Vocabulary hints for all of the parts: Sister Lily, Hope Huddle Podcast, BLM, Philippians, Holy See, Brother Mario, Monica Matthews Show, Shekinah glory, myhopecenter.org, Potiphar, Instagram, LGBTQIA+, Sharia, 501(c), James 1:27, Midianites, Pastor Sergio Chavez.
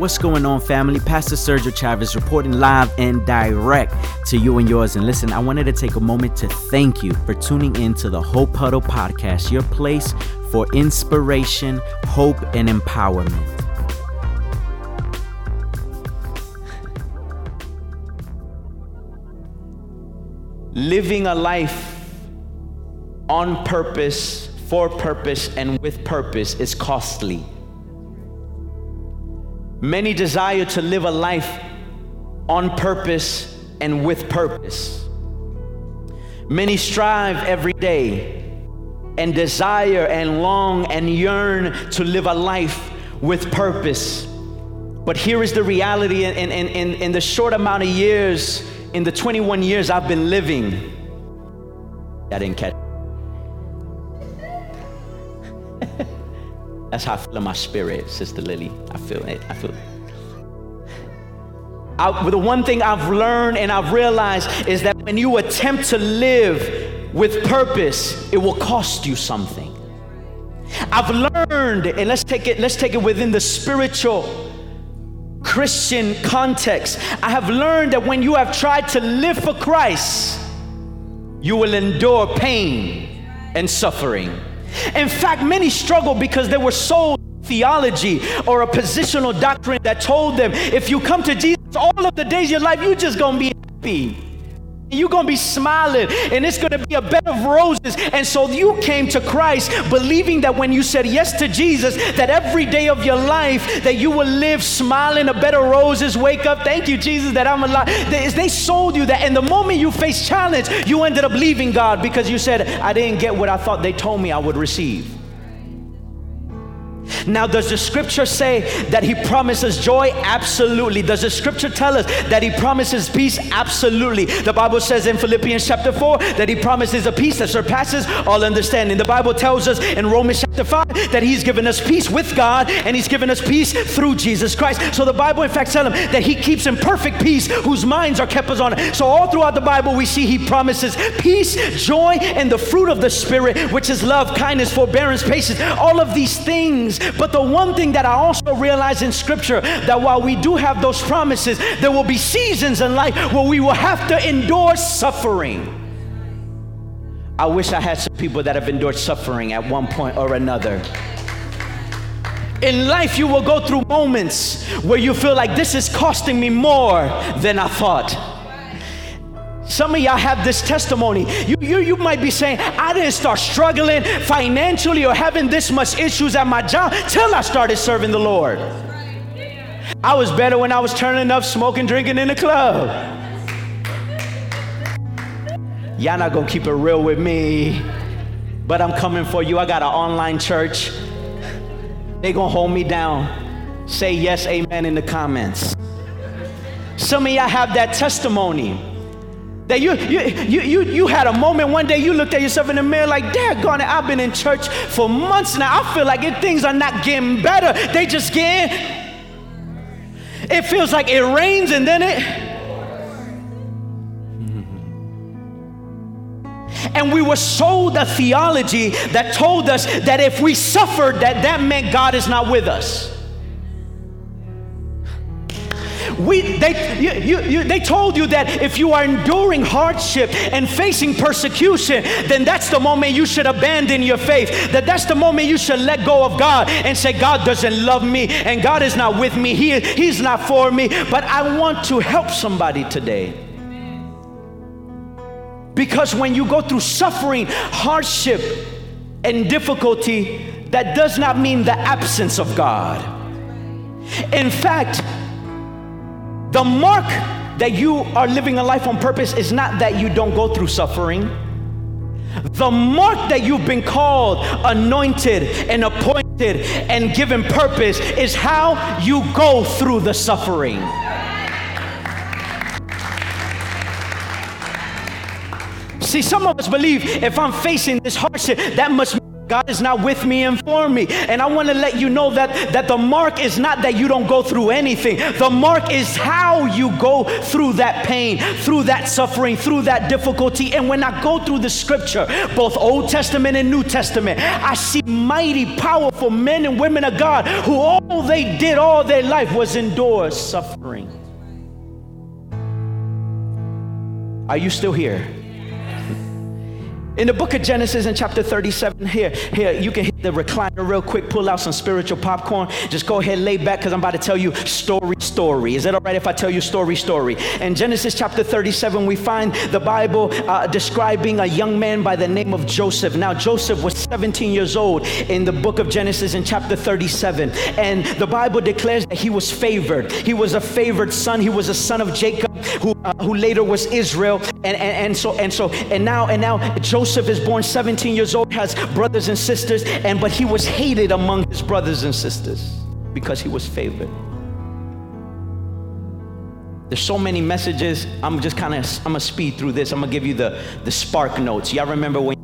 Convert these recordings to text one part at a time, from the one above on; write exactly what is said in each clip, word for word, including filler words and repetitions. What's going on, family? Pastor Sergio Chavez reporting live and direct to you and yours. And listen, I wanted to take a moment to thank you for tuning in to the Hope Huddle Podcast, your place for inspiration, hope, and empowerment. Living a life on purpose, for purpose, and with purpose is costly. Many desire to live a life on purpose and with purpose. Many strive every day and desire and long and yearn to live a life with purpose. But here is the reality in, in, in, in the short amount of years, in the twenty-one years I've been living. I didn't catch. That's how I feel in my spirit, Sister Lily. I feel it. I feel it. I, the one thing I've learned and I've realized is that when you attempt to live with purpose, it will cost you something. I've learned, and let's take it, let's take it within the spiritual Christian context. I have learned that when you have tried to live for Christ, you will endure pain and suffering. In fact, many struggle because they were sold theology or a positional doctrine that told them, if you come to Jesus all of the days of your life, you're just going to be happy. You're going to be smiling, and it's going to be a bed of roses. And so you came to Christ believing that when you said yes to Jesus, that every day of your life that you will live smiling, a bed of roses, wake up, thank you, Jesus, that I'm alive. They, they sold you that. And the moment you face challenge, you ended up leaving God because you said, I didn't get what I thought they told me I would receive. Now, does the scripture say that he promises joy? Absolutely. Does the scripture tell us that he promises peace? Absolutely. The Bible says in Philippians chapter four that he promises a peace that surpasses all understanding. The Bible tells us in Romans chapter five that he's given us peace with God and he's given us peace through Jesus Christ. So the Bible in fact tells him that he keeps in perfect peace whose minds are kept on it. So all throughout the Bible we see he promises peace, joy, and the fruit of the Spirit, which is love, kindness, forbearance, patience, all of these things. But the one thing that I also realize in scripture, that while we do have those promises, there will be seasons in life where we will have to endure suffering. I wish I had some people that have endured suffering at one point or another. In life, you will go through moments where you feel like this is costing me more than I thought. Some of y'all have this testimony. You, you, you might be saying, I didn't start struggling financially or having this much issues at my job till I started serving the Lord. I was better when I was turning up, smoking, drinking in the club. Y'all not gonna keep it real with me, but I'm coming for you. I got an online church. They gonna hold me down. Say yes, amen in the comments. Some of y'all have that testimony. That you, you you you you had a moment one day you looked at yourself in the mirror like, daggone it, I've been in church for months now. I feel like it, things are not getting better. They just getting, it feels like it rains and then it. And we were sold a theology that told us that if we suffered, that that meant God is not with us. We, they, you, you, you, they told you that if you are enduring hardship and facing persecution, then that's the moment you should abandon your faith. That that's the moment you should let go of God and say, God doesn't love me and God is not with me. He, he's not for me. But I want to help somebody today. Because when you go through suffering, hardship, and difficulty, that does not mean the absence of God. In fact, the mark that you are living a life on purpose is not that you don't go through suffering. The mark that you've been called, anointed, and appointed, and given purpose is how you go through the suffering. See, some of us believe if I'm facing this hardship, that must mean God is not with me and for me. And I want to let you know that, that the mark is not that you don't go through anything. The mark is how you go through that pain, through that suffering, through that difficulty. And when I go through the scripture, both Old Testament and New Testament, I see mighty, powerful men and women of God who all they did all their life was endure suffering. Are you still here? In the book of Genesis in chapter thirty-seven, here, here, you can hit the recliner real quick, pull out some spiritual popcorn, just go ahead, lay back, because I'm about to tell you story, story. Is it all right if I tell you story, story? In Genesis chapter thirty-seven, we find the Bible uh, describing a young man by the name of Joseph. Now, Joseph was seventeen years old in the book of Genesis in chapter thirty-seven, and the Bible declares that he was favored. He was a favored son. He was a son of Jacob, who uh, who later was Israel, and, and, and so, and so, and now, and now, Joseph Joseph is born seventeen years old, has brothers and sisters, and but he was hated among his brothers and sisters because he was favored. There's so many messages. I'm just kind of, I'm gonna speed through this. I'm gonna give you the, the spark notes. Y'all remember when,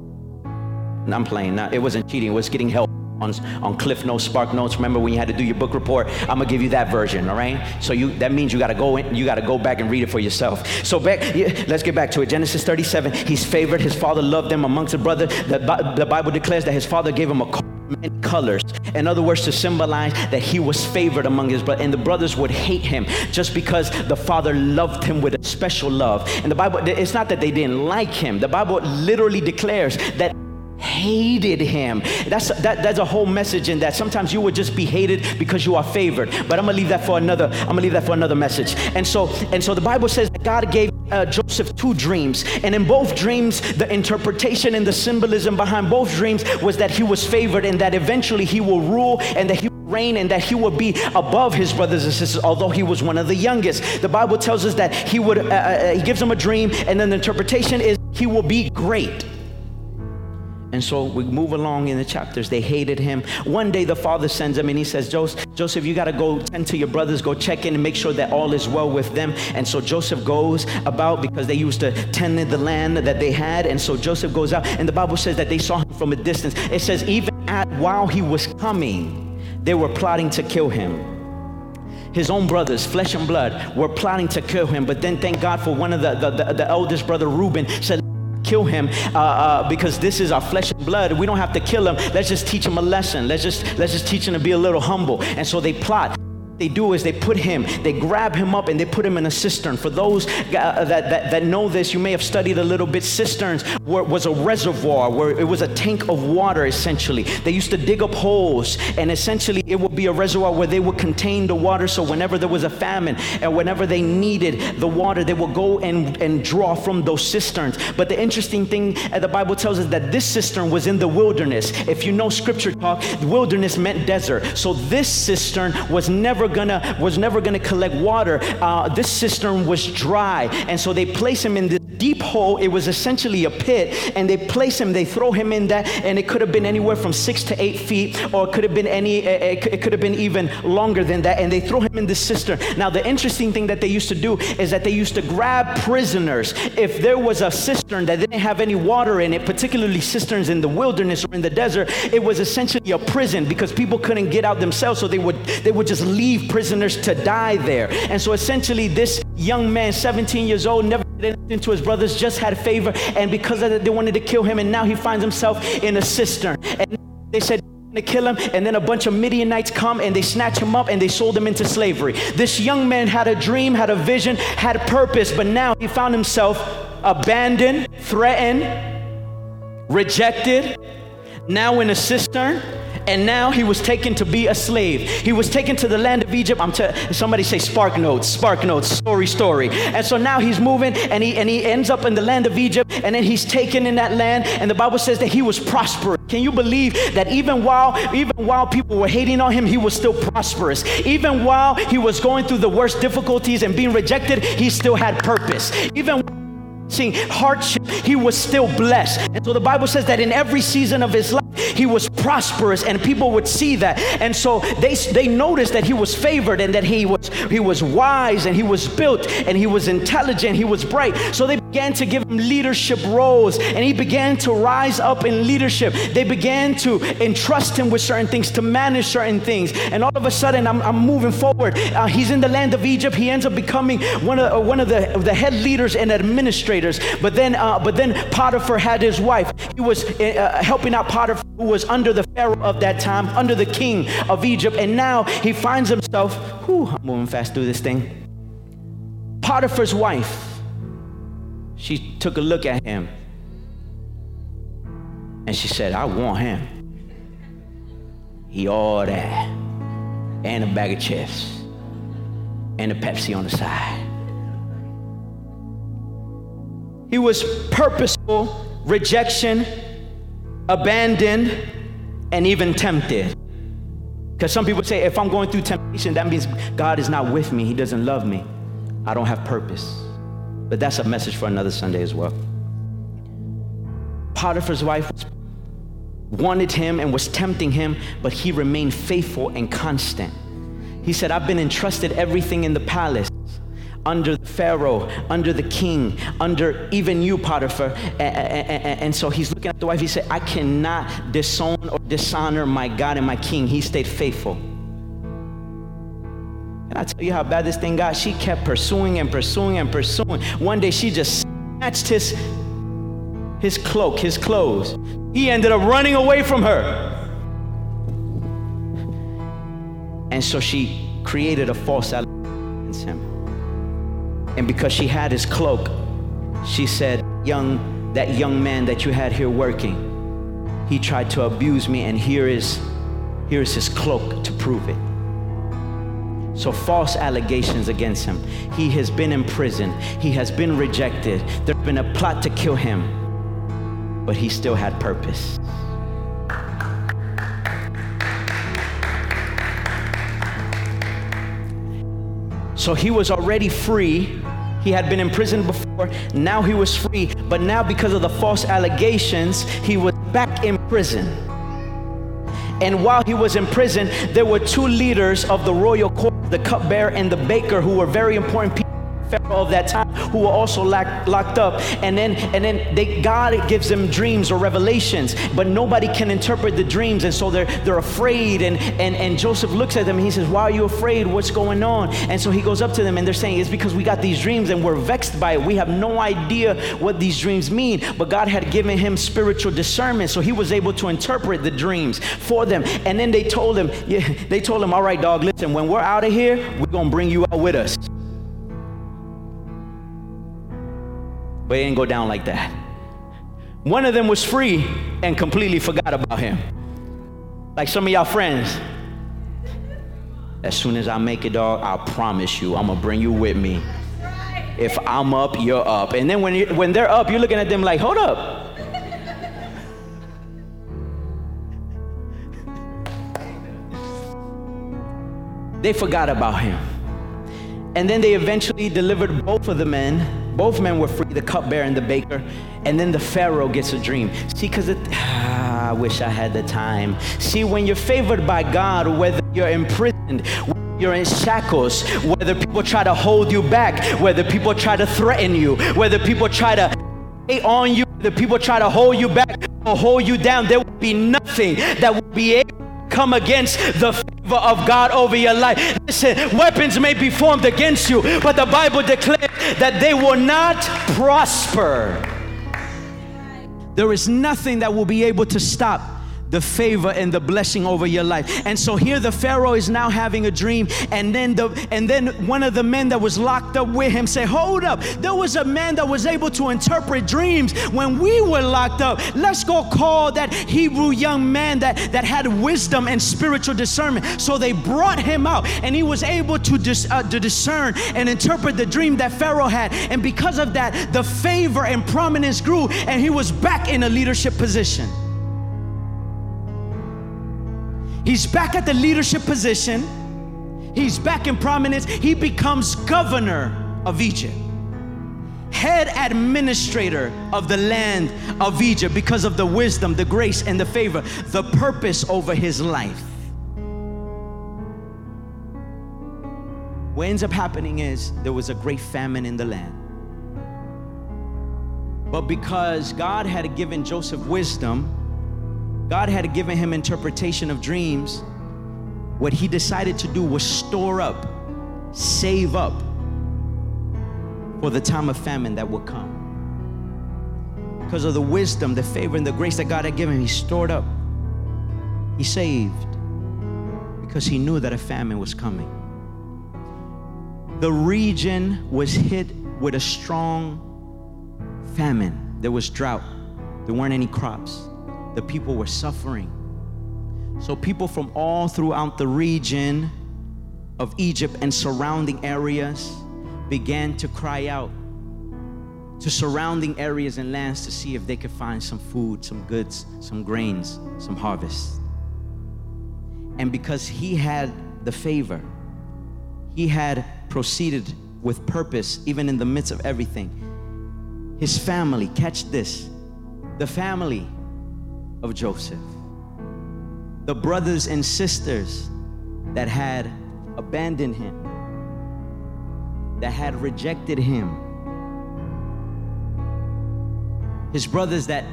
and I'm playing, now, it wasn't cheating, it was getting help on, on Cliff Notes, Spark Notes. Remember when you had to do your book report? I'm gonna give you that version, all right? So you, that means you gotta go in, you gotta go back and read it for yourself. So back, yeah, let's get back to it. Genesis thirty-seven, he's favored, his father loved him amongst the brothers. The, the Bible declares that his father gave him a coat of many colors. In other words, to symbolize that he was favored among his brothers, and the brothers would hate him just because the father loved him with a special love. And the Bible, it's not that they didn't like him. The Bible literally declares that hated him. That's that, that's a whole message in that. Sometimes you would just be hated because you are favored. But I'm gonna leave that for another. I'm gonna leave that for another message. And so and so the Bible says that God gave uh, Joseph two dreams, and in both dreams, the interpretation and the symbolism behind both dreams was that he was favored, and that eventually he will rule, and that he will reign, and that he will be above his brothers and sisters. Although he was one of the youngest, the Bible tells us that he would. Uh, uh, he gives him a dream, and then the interpretation is he will be great. And so we move along in the chapters. They hated him. One day the father sends him and he says, Joseph, you got to go tend to your brothers, go check in and make sure that all is well with them. And so Joseph goes about, because they used to tend the land that they had. And so Joseph goes out, and the Bible says that they saw him from a distance. It says even at while he was coming, they were plotting to kill him. His own brothers, flesh and blood, were plotting to kill him. But then thank God for one of the, the, the, the eldest brother, Reuben, said, kill him uh, uh, because this is our flesh and blood. We don't have to kill him. Let's just teach him a lesson. Let's just let's just teach him to be a little humble. And so they plot. What they do is they put him, they grab him up, and they put him in a cistern. For those uh, that, that that know this, you may have studied a little bit. Cisterns were, was a reservoir where it was a tank of water, essentially. They used to dig up holes, and essentially it would be a reservoir where they would contain the water. So whenever there was a famine and whenever they needed the water, they would go and, and draw from those cisterns. But the interesting thing, uh, the Bible tells us that this cistern was in the wilderness. If you know scripture talk, the wilderness meant desert. So this cistern was never gonna was never gonna collect water. Uh, this cistern was dry, and so they place him in this deep hole. It was essentially a pit, and they place him, they throw him in that, and it could have been anywhere from six to eight feet, or it could have been any, it could have been even longer than that. And they throw him in this cistern. Now, the interesting thing that they used to do is that they used to grab prisoners. If there was a cistern that didn't have any water in it, particularly cisterns in the wilderness or in the desert, it was essentially a prison because people couldn't get out themselves, so they would they would just leave prisoners to die there. And so essentially this young man, seventeen years old, never did anything to his brothers, just had favor, and because of that they wanted to kill him, and now he finds himself in a cistern. And they said to kill him, and then a bunch of Midianites come and they snatch him up and they sold him into slavery. This young man had a dream, had a vision, had a purpose, but now he found himself abandoned, threatened, rejected, now in a cistern. And now he was taken to be a slave. He was taken to the land of Egypt. I'm t- somebody say spark notes, spark notes, story, story. And so now he's moving, and he and he ends up in the land of Egypt, and then he's taken in that land. And the Bible says that he was prosperous. Can you believe that even while even while people were hating on him, he was still prosperous? Even while he was going through the worst difficulties and being rejected, he still had purpose. Even seeing hardship, he was still blessed. And so the Bible says that in every season of his life, he was prosperous, and people would see that. And so they they noticed that he was favored, and that he was he was wise, and he was built, and he was intelligent, he was bright. So they began to give him leadership roles, and he began to rise up in leadership. They began to entrust him with certain things, to manage certain things. And all of a sudden, I'm, I'm moving forward. Uh, he's in the land of Egypt. He ends up becoming one of uh, one of the, the head leaders and administrators. But then, uh, but then Potiphar had his wife. He was uh, helping out Potiphar, who was under the Pharaoh of that time, under the king of Egypt. And now he finds himself, whew, I'm moving fast through this thing. Potiphar's wife, she took a look at him and she said, I want him. He all that, and a bag of chips, and a Pepsi on the side. He was purposeful, rejection, abandoned, and even tempted. Because some people say, if I'm going through temptation, that means God is not with me, he doesn't love me, I don't have purpose. But that's a message for another Sunday as well. Potiphar's wife wanted him and was tempting him, but he remained faithful and constant. He said, I've been entrusted everything in the palace, under the Pharaoh, under the king, under even you, Potiphar. And, and, and so he's looking at the wife. He said, I cannot disown or dishonor my God and my king. He stayed faithful. I tell you how bad this thing got. She kept pursuing and pursuing and pursuing. One day she just snatched his his cloak, his clothes. He ended up running away from her. And so she created a false allegation against him. And because she had his cloak, she said, young, that young man that you had here working, he tried to abuse me, and here is, here is his cloak to prove it. So false allegations against him. He has been in prison. He has been rejected. There's been a plot to kill him, but he still had purpose. So he was already free. He had been in prison before. Now he was free, but now because of the false allegations, he was back in prison. And while he was in prison, there were two leaders of the royal court, the cupbearer and the baker, who were very important people of that time, who were also lock, locked up. And then and then they, God gives them dreams or revelations, but nobody can interpret the dreams, and so they're they're afraid. And and and Joseph looks at them and he says, why are you afraid? What's going on? And so he goes up to them and they're saying, it's because we got these dreams and we're vexed by it. We have no idea what these dreams mean. But God had given him spiritual discernment, so he was able to interpret the dreams for them. And then they told him, yeah, they told him, all right, dog, listen, when we're out of here, we're gonna bring you out with us. But it didn't go down like that. One of them was free and completely forgot about him. Like some of y'all friends. As soon as I make it, dog, I promise you, I'm gonna bring you with me. If I'm up, you're up. And then when you, when they're up, you're looking at them like, hold up. They forgot about him. And then they eventually delivered both of the men. Both men were free, the cupbearer and the baker. And then the Pharaoh gets a dream. See, because ah, I wish I had the time. See, when you're favored by God, whether you're imprisoned, whether you're in shackles, whether people try to hold you back, whether people try to threaten you, whether people try to hate on you, whether people try to hold you back or hold you down, there will be nothing that will be able to come against the favor of God over your life. Listen, weapons may be formed against you, but the Bible declares that they will not prosper. There is nothing that will be able to stop the favor and the blessing over your life. And so here the Pharaoh is now having a dream, and then the and then one of the men that was locked up with him said, hold up, there was a man that was able to interpret dreams when we were locked up. Let's go call that Hebrew young man that, that had wisdom and spiritual discernment. So they brought him out, and he was able to, dis, uh, to discern and interpret the dream that Pharaoh had. And because of that, the favor and prominence grew, and he was back in a leadership position. He's back at the leadership position. He's back in prominence. He becomes governor of Egypt, head administrator of the land of Egypt, because of the wisdom, the grace, and the favor, the purpose over his life. What ends up happening is there was a great famine in the land. But because God had given Joseph wisdom, God had given him interpretation of dreams, what he decided to do was store up, save up for the time of famine that would come. Because of the wisdom, the favor, and the grace that God had given him, he stored up, he saved, because he knew that a famine was coming. The region was hit with a strong famine. There was drought. There weren't any crops. The people were suffering. So people from all throughout the region of Egypt and surrounding areas began to cry out to surrounding areas and lands to see if they could find some food, some goods, some grains, some harvest. And because he had the favor, he had proceeded with purpose, even in the midst of everything. His family, catch this, the family of Joseph, the brothers and sisters that had abandoned him, that had rejected him, his brothers that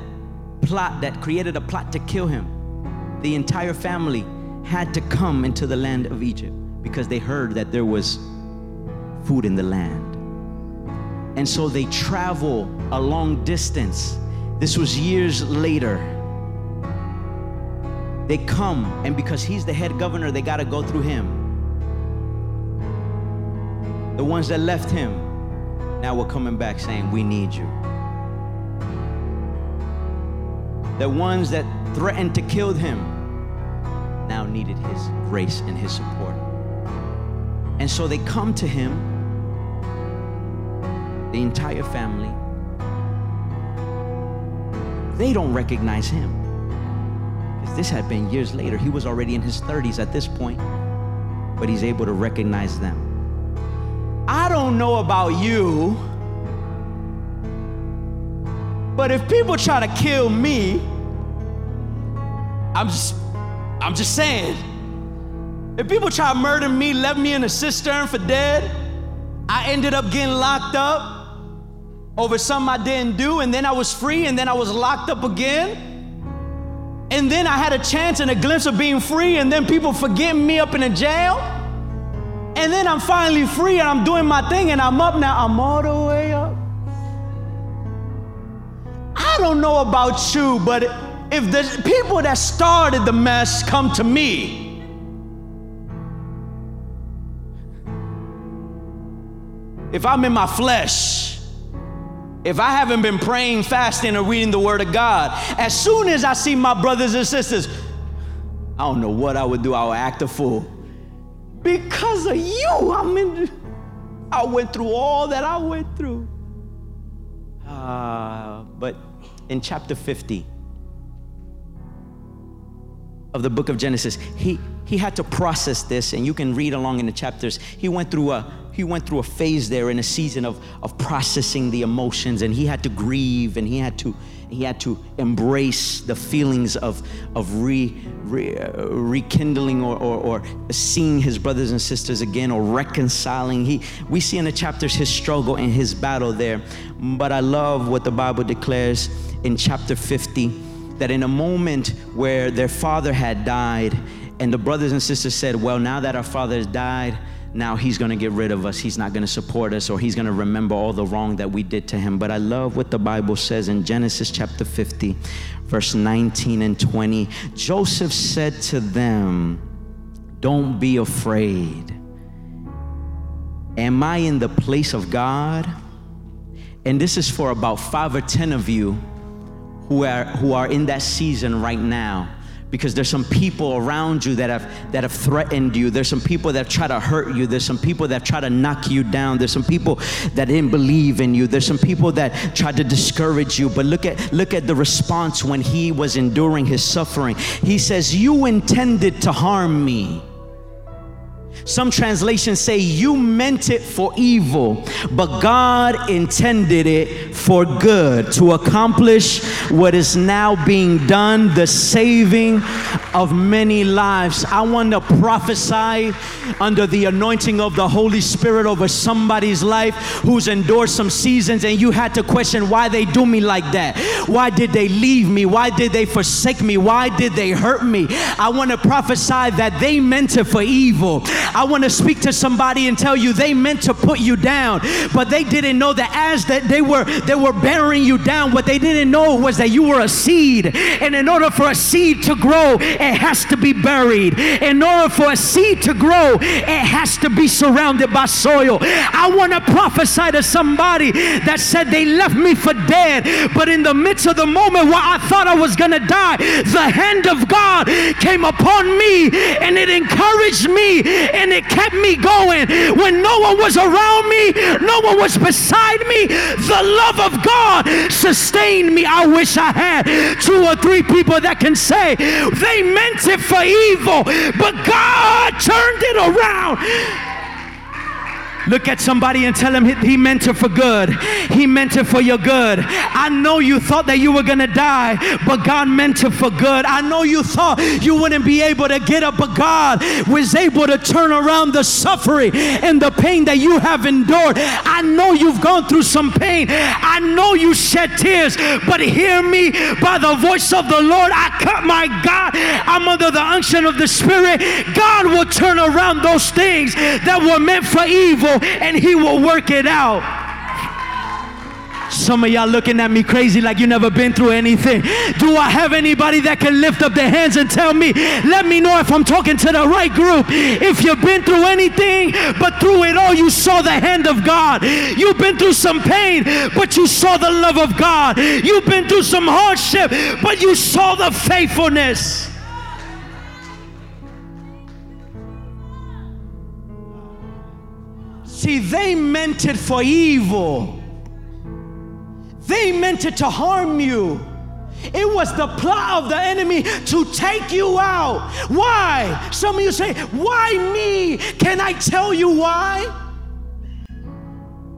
plot, that created a plot to kill him, the entire family had to come into the land of Egypt because they heard that there was food in the land. And so they travel a long distance. This was years later. They come, and because he's the head governor, they got to go through him. The ones that left him now were coming back saying, "We need you." The ones that threatened to kill him now needed his grace and his support. And so they come to him, the entire family. They don't recognize him, because this had been years later. He was already in his thirties at this point, but he's able to recognize them. I don't know about you, but if people try to kill me, I'm just, I'm just saying, if people try to murder me, left me in a cistern for dead, I ended up getting locked up over something I didn't do, and then I was free, and then I was locked up again, and then I had a chance and a glimpse of being free, and then people forget me up in a jail, and then I'm finally free, and I'm doing my thing, and I'm up now, I'm all the way up. I don't know about you, but if the people that started the mess come to me, if I'm in my flesh, if I haven't been praying, fasting, or reading the Word of God, as soon as I see my brothers and sisters, I don't know what I would do. I would act a fool. Because of you, I'm in, I went through all that I went through. Uh, but in chapter fifty of the book of Genesis, he he had to process this, and you can read along in the chapters. He went through a He went through a phase there in a season of, of processing the emotions, and he had to grieve, and he had to he had to embrace the feelings of of re, re, uh, rekindling or, or or seeing his brothers and sisters again, or reconciling. He we see in the chapters his struggle and his battle there. But I love what the Bible declares in chapter fifty, that in a moment where their father had died, and the brothers and sisters said, "Well, now that our father has died, now he's going to get rid of us. He's not going to support us, or he's going to remember all the wrong that we did to him." But I love what the Bible says in Genesis chapter fifty, verse nineteen and twenty. Joseph said to them, "Don't be afraid. Am I in the place of God?" And this is for about five or ten of you who are who are in that season right now. Because there's some people around you that have that have threatened you. There's some people that try to hurt you. There's some people that try to knock you down. There's some people that didn't believe in you. There's some people that tried to discourage you. But look at look at the response when he was enduring his suffering. He says, "You intended to harm me. Some translations say you meant it for evil, but God intended it for good, to accomplish what is now being done, the saving of many lives. I want to prophesy under the anointing of the Holy Spirit over somebody's life who's endured some seasons and you had to question, why they do me like that? Why did they leave me? Why did they forsake me? Why did they hurt me? I want to prophesy that they meant it for evil. I want to speak to somebody and tell you they meant to put you down, but they didn't know that as that they were they were burying you down, what they didn't know was that you were a seed, and in order for a seed to grow, it has to be buried. In order for a seed to grow, it has to be surrounded by soil. I want to prophesy to somebody that said they left me for dead, but in the midst of the moment where I thought I was gonna die, the hand of God came upon me and it encouraged me and it kept me going. When no one was around me, no one was beside me, the love of God sustained me. I wish I had two or three people that can say they meant it for evil, but God turned it around. Look at somebody and tell him he meant it for good. He meant it for your good. I know you thought that you were gonna die, but God meant it for good. I know you thought you wouldn't be able to get up, but God was able to turn around the suffering and the pain that you have endured. I know you've gone through some pain. I know you shed tears, but hear me, by the voice of the Lord, I cut my God, I'm under the unction of the Spirit. God will turn around those things that were meant for evil, and he will work it out. Some of y'all looking at me crazy like you never been through anything. Do I have anybody that can lift up their hands and tell me, let me know if I'm talking to the right group? If you've been through anything, but through it all you saw the hand of God. You've been through some pain, but you saw the love of God. You've been through some hardship, but you saw the faithfulness. See, they meant it for evil. They meant it to harm you. It was the plot of the enemy to take you out. Why? Some of you say, why me? Can I tell you why?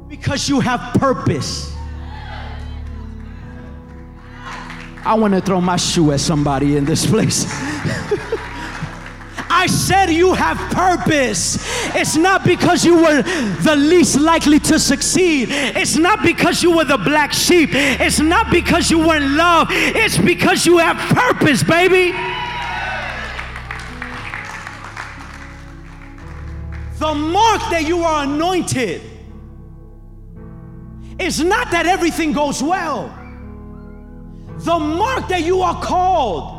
Because you have purpose. I want to throw my shoe at somebody in this place. I said you have purpose. It's not because you were the least likely to succeed. It's not because you were the black sheep. It's not because you weren't loved. It's because you have purpose, baby. The mark that you are anointed is not that everything goes well. The mark that you are called,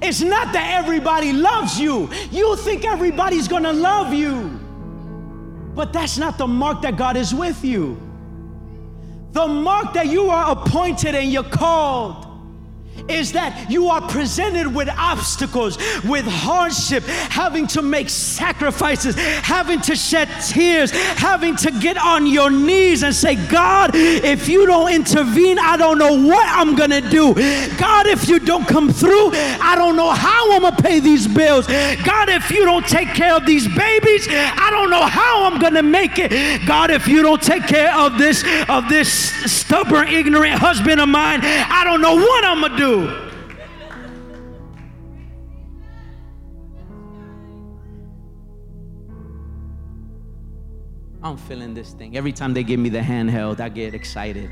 it's not that everybody loves you. You think everybody's gonna love you. But that's not the mark that God is with you. The mark that you are appointed and you're called is that you are presented with obstacles, with hardship, having to make sacrifices, having to shed tears, having to get on your knees and say, God, if you don't intervene, I don't know what I'm gonna do. God, if you don't come through, I don't know how I'm gonna pay these bills. God, if you don't take care of these babies, I don't know how I'm gonna make it. God, if you don't take care of this, of this stubborn, ignorant husband of mine, I don't know what I'm gonna do. I'm feeling this thing. Every time they give me the handheld, I get excited.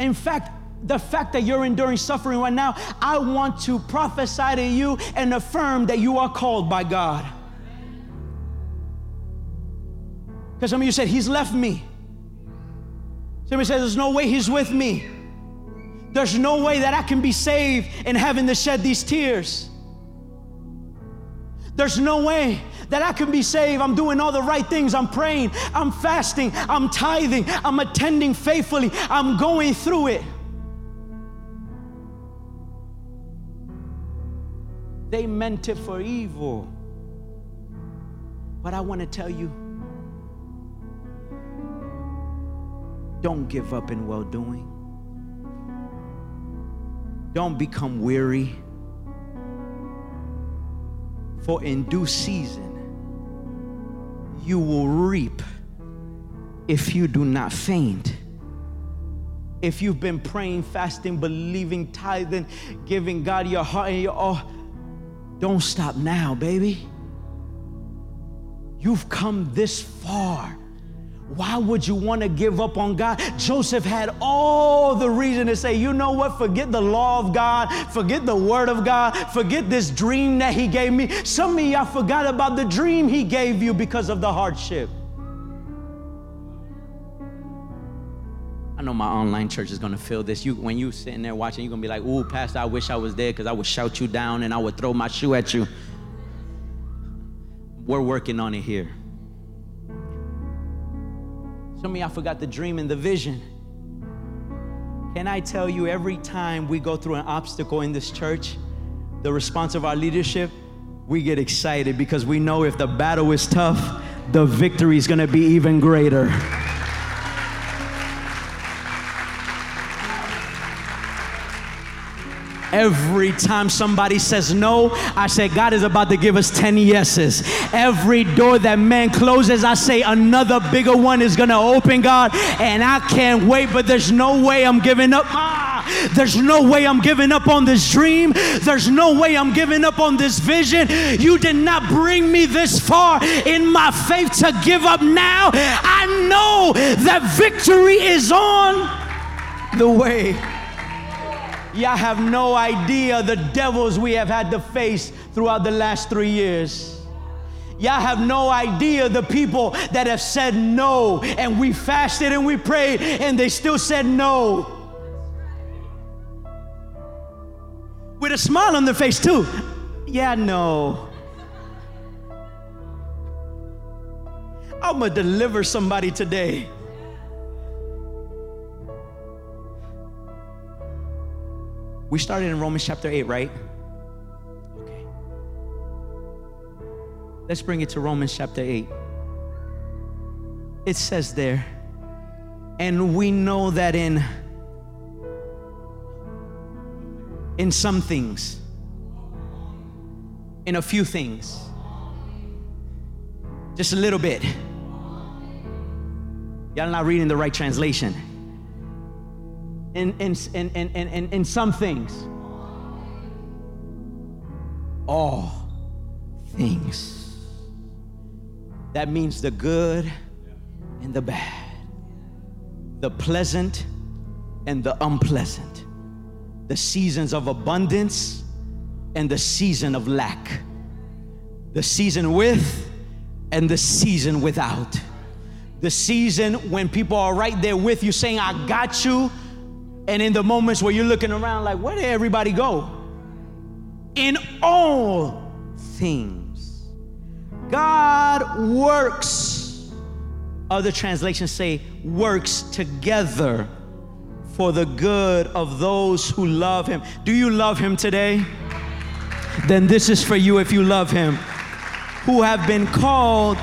In fact, the fact that you're enduring suffering right now, I want to prophesy to you and affirm that you are called by God. Because some of you said, he's left me. Somebody says, there's no way he's with me. There's no way that I can be saved in having to shed these tears. There's no way that I can be saved. I'm doing all the right things. I'm praying, I'm fasting, I'm tithing, I'm attending faithfully, I'm going through it. They meant it for evil. But I want to tell you, don't give up in well-doing. Don't become weary. for in due season you will reap if you do not faint. If you've been praying, fasting, believing, tithing, giving God your heart and your all, don't stop now, baby. You've come this far. Why would you want to give up on God? Joseph had all the reason to say, you know what? Forget the law of God. Forget the word of God. Forget this dream that he gave me. Some of y'all forgot about the dream he gave you because of the hardship. I know my online church is going to feel this. You, when you sitting there watching, you're going to be like, ooh, Pastor, I wish I was there because I would shout you down and I would throw my shoe at you. We're working on it here. Some of y'all forgot the dream and the vision. Can I tell you, every time we go through an obstacle in this church, the response of our leadership, we get excited because we know if the battle is tough, the victory is going to be even greater. Every time somebody says no, I say, God is about to give us ten yeses. Every door that man closes, I say, another bigger one is going to open, God. And I can't wait, but there's no way I'm giving up. Ah, there's no way I'm giving up on this dream. There's no way I'm giving up on this vision. You did not bring me this far in my faith to give up now. I know that victory is on the way. Y'all have no idea the devils we have had to face throughout the last three years. Y'all have no idea the people that have said no, and we fasted and we prayed and they still said no. With a smile on their face too. Yeah, no. I'm gonna deliver somebody today. We started in Romans chapter eight, right? Okay. Let's bring it to Romans chapter eight. It says there, and we know that in, in some things, in a few things, just a little bit. Y'all not reading the right translation. In, in, in, in, in, in some things. All things. That means the good and the bad. The pleasant and the unpleasant. The seasons of abundance and the season of lack. The season with and the season without. The season when people are right there with you saying, I got you. And in the moments where you're looking around like, where did everybody go? In all things, God works, other translations say, works together for the good of those who love him. Do you love him today? Then this is for you if you love him. Who have been called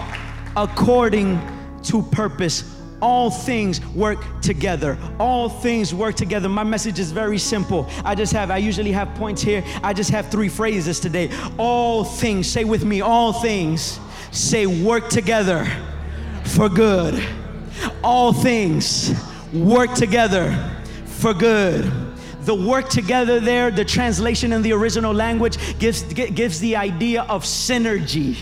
according to purpose. All things work together. All things work together. My message is very simple. I just have, I usually have points here. I just have three phrases today. All things, say with me, all things, say work together for good. All things work together for good. The work together there, the translation in the original language gives, gives the idea of synergy.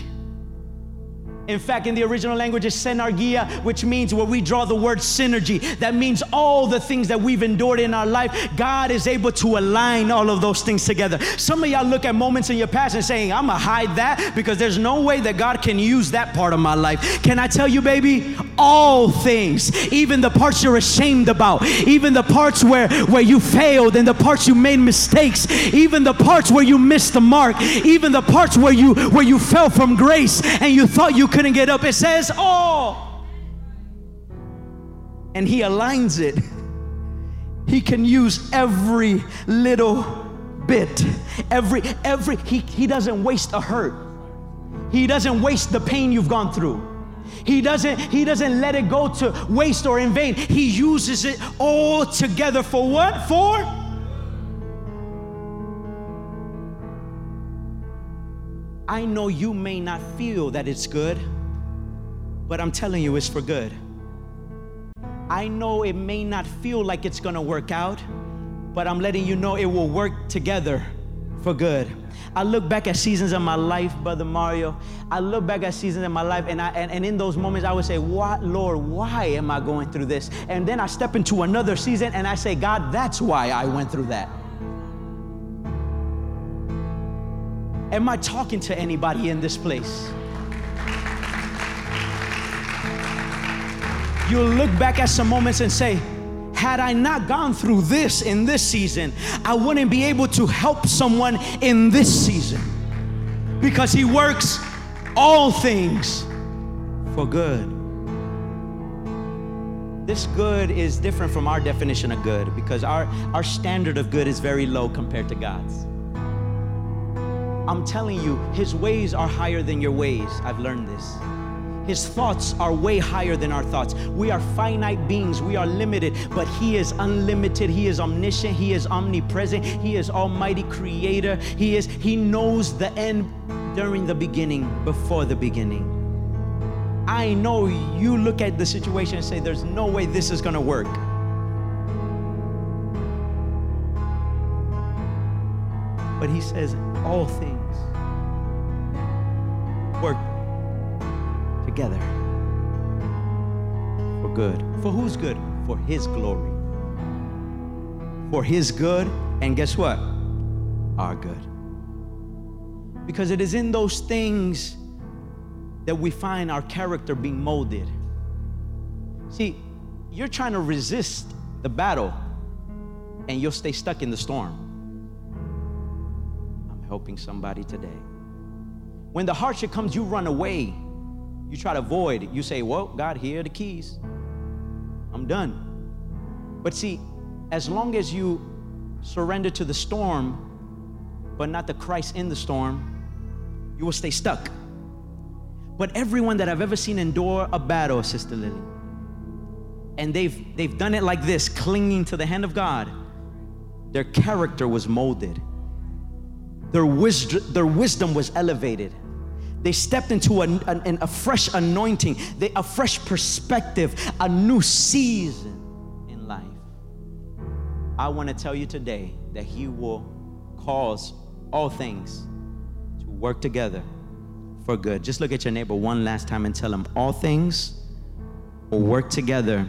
In fact, in the original language is synergia, which means where we draw the word synergy. That means all the things that we've endured in our life, God is able to align all of those things together. Some of y'all look at moments in your past and saying, I'm going to hide that because there's no way that God can use that part of my life. Can I tell you, baby, all things, even the parts you're ashamed about, even the parts where, where you failed and the parts you made mistakes, even the parts where you missed the mark, even the parts where you, where you fell from grace and you thought you couldn't get up. It says all. And he aligns it. He can use every little bit. Every, every, he, he doesn't waste a hurt. He doesn't waste the pain you've gone through. He doesn't, he doesn't let it go to waste or in vain. He uses it all together for what? For? I I know you may not feel that it's good, but I'm telling you it's for good. I know it may not feel like it's gonna work out, but I'm letting you know it will work together for good. I look back at seasons of my life, Brother Mario. I look back at seasons of my life, and I and, and in those moments I would say, "What, Lord, why am I going through this?" And then I step into another season and I say, "God, that's why I went through that." Am I talking to anybody in this place? You'll look back at some moments and say, had I not gone through this in this season, I wouldn't be able to help someone in this season, because he works all things for good. This good is different from our definition of good, because our, our standard of good is very low compared to God's. I'm telling you, his ways are higher than your ways. I've learned this. His thoughts are way higher than our thoughts. We are finite beings, we are limited, but he is unlimited, he is omniscient, he is omnipresent, he is almighty creator, he is, he knows the end during the beginning, before the beginning. I know you look at the situation and say, there's no way this is gonna work. But he says, all things work together for good. For whose good? For his glory. For his good, and guess what? Our good. Because it is in those things that we find our character being molded. See, you're trying to resist the battle and you'll stay stuck in the storm. I'm helping somebody today. When the hardship comes, you run away. You try to avoid it. You say, well, God, here are the keys. I'm done. But see, as long as you surrender to the storm, but not the Christ in the storm, you will stay stuck. But everyone that I've ever seen endure a battle, Sister Lily, and they've, they've done it like this, clinging to the hand of God, their character was molded. Their, wis- their wisdom was elevated. They stepped into a, a, a fresh anointing, they, a fresh perspective, a new season in life. I want to tell you today that he will cause all things to work together for good. Just look at your neighbor one last time and tell him, all things will work together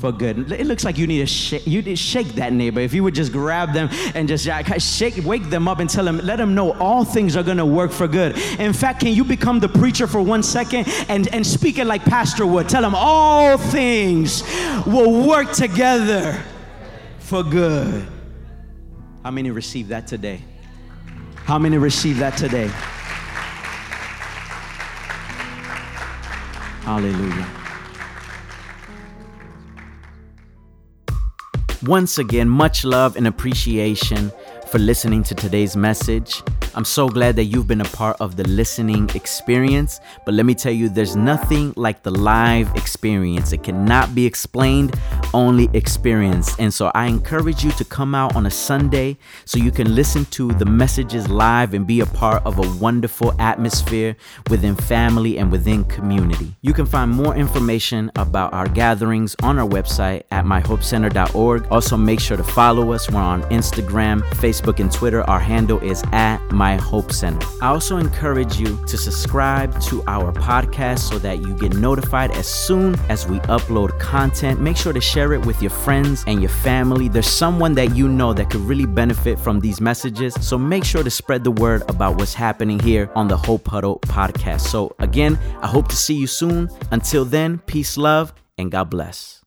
for good. It looks like you need to shake, you need to shake that neighbor. If you would just grab them and just shake, wake them up and tell them, let them know all things are gonna work for good. In fact, can you become the preacher for one second and, and speak it like Pastor would? Tell them all things will work together for good. How many received that today? How many received that today? Hallelujah. Once again, much love and appreciation for listening to today's message. I'm so glad that you've been a part of the listening experience. But let me tell you, there's nothing like the live experience. It cannot be explained, only experienced. And so I encourage you to come out on a Sunday so you can listen to the messages live and be a part of a wonderful atmosphere within family and within community. You can find more information about our gatherings on our website at my hope center dot org. Also, make sure to follow us. We're on Instagram, Facebook, and Twitter. Our handle is at My Hope Center. I also encourage you to subscribe to our podcast so that you get notified as soon as we upload content. Make sure to share it with your friends and your family. There's someone that you know that could really benefit from these messages. So make sure to spread the word about what's happening here on the Hope Huddle Podcast. So again, I hope to see you soon. Until then, peace, love, and God bless.